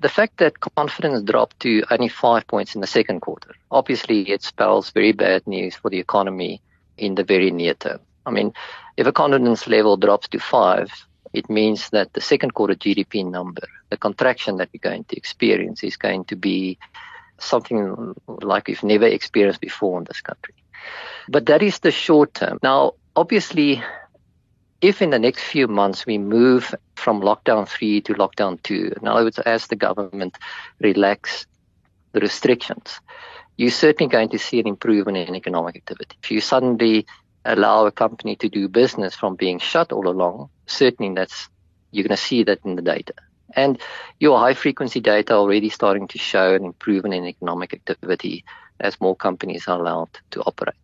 The fact that confidence dropped to only 5 points in the second quarter, obviously it spells very bad news for the economy in the very near term. I mean, if a confidence level drops to 5, it means that the second quarter GDP number, the contraction that we're going to experience, is going to be something like we've never experienced before in this country. But that is the short term. Now, obviously, if in the next few months we move from lockdown 3 to lockdown 2, in other words, as the government relax the restrictions, you're certainly going to see an improvement in economic activity. If you suddenly allow a company to do business from being shut all along, certainly you're going to see that in the data. And your high-frequency data are already starting to show an improvement in economic activity as more companies are allowed to operate.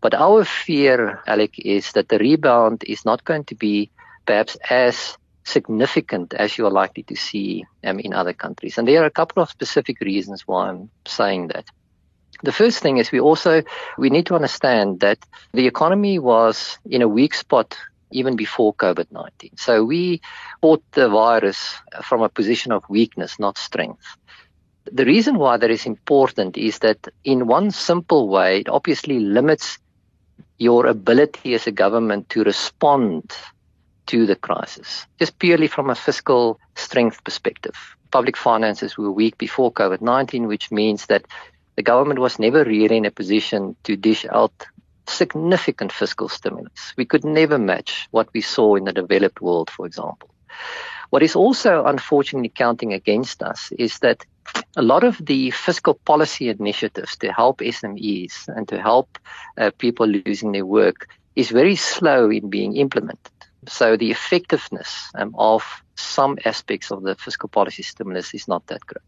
But our fear, Alec, is that the rebound is not going to be perhaps as significant as you are likely to see in other countries. And there are a couple of specific reasons why I'm saying that. The first thing is we need to understand that the economy was in a weak spot even before COVID-19. So we fought the virus from a position of weakness, not strength. The reason why that is important is that in one simple way, it obviously limits your ability as a government to respond to the crisis, just purely from a fiscal strength perspective. Public finances were weak before COVID-19, which means that the government was never really in a position to dish out significant fiscal stimulus. We could never match what we saw in the developed world, for example. What is also unfortunately counting against us is that a lot of the fiscal policy initiatives to help SMEs and to help people losing their work is very slow in being implemented. So the effectiveness of some aspects of the fiscal policy stimulus is not that great.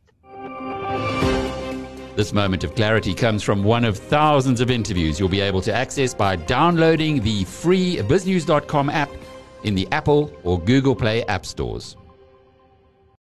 This moment of clarity comes from one of thousands of interviews you'll be able to access by downloading the free biznews.com app in the Apple or Google Play app stores.